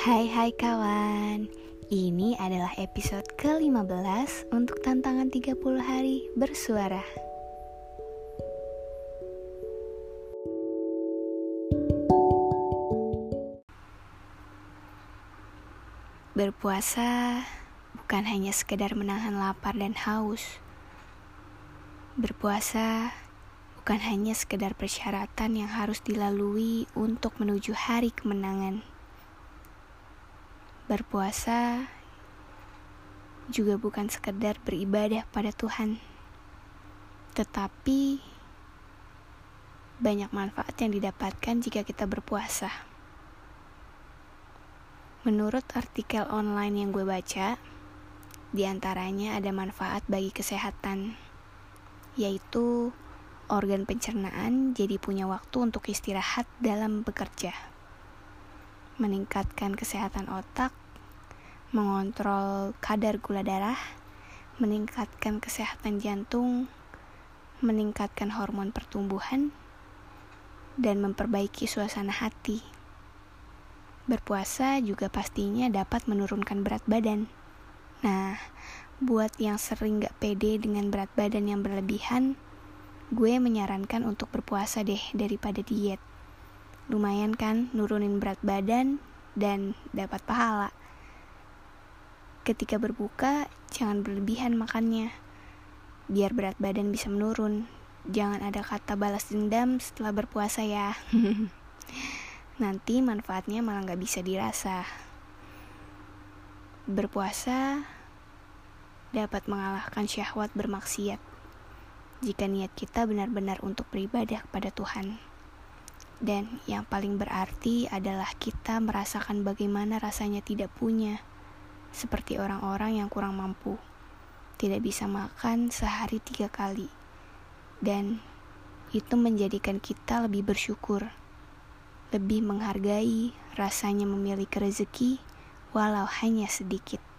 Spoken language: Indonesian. Hai kawan, ini adalah episode ke-15 untuk tantangan 30 hari bersuara. Berpuasa bukan hanya sekedar menahan lapar dan haus. Berpuasa bukan hanya sekedar persyaratan yang harus dilalui untuk menuju hari kemenangan. Berpuasa juga bukan sekedar beribadah pada Tuhan, tetapi banyak manfaat yang didapatkan jika kita berpuasa. Menurut artikel online yang gue baca, di antaranya ada manfaat bagi kesehatan, yaitu organ pencernaan jadi punya waktu untuk istirahat dalam bekerja, meningkatkan kesehatan otak, mengontrol kadar gula darah, meningkatkan kesehatan jantung, meningkatkan hormon pertumbuhan, dan memperbaiki suasana hati. Berpuasa juga pastinya dapat menurunkan berat badan. Nah, buat yang sering gak pede dengan berat badan yang berlebihan, gue menyarankan untuk berpuasa deh daripada diet. Lumayan kan nurunin berat badan dan dapat pahala. Ketika berbuka, jangan berlebihan makannya, biar berat badan bisa menurun. Jangan ada kata balas dendam setelah berpuasa ya. Nanti manfaatnya malah gak bisa dirasa. Berpuasa dapat mengalahkan syahwat bermaksiat jika niat kita benar-benar untuk beribadah kepada Tuhan. Dan yang paling berarti adalah kita merasakan bagaimana rasanya tidak punya, seperti orang-orang yang kurang mampu, tidak bisa makan sehari 3 kali. Dan itu menjadikan kita lebih bersyukur, lebih menghargai rasanya memiliki rezeki walau hanya sedikit.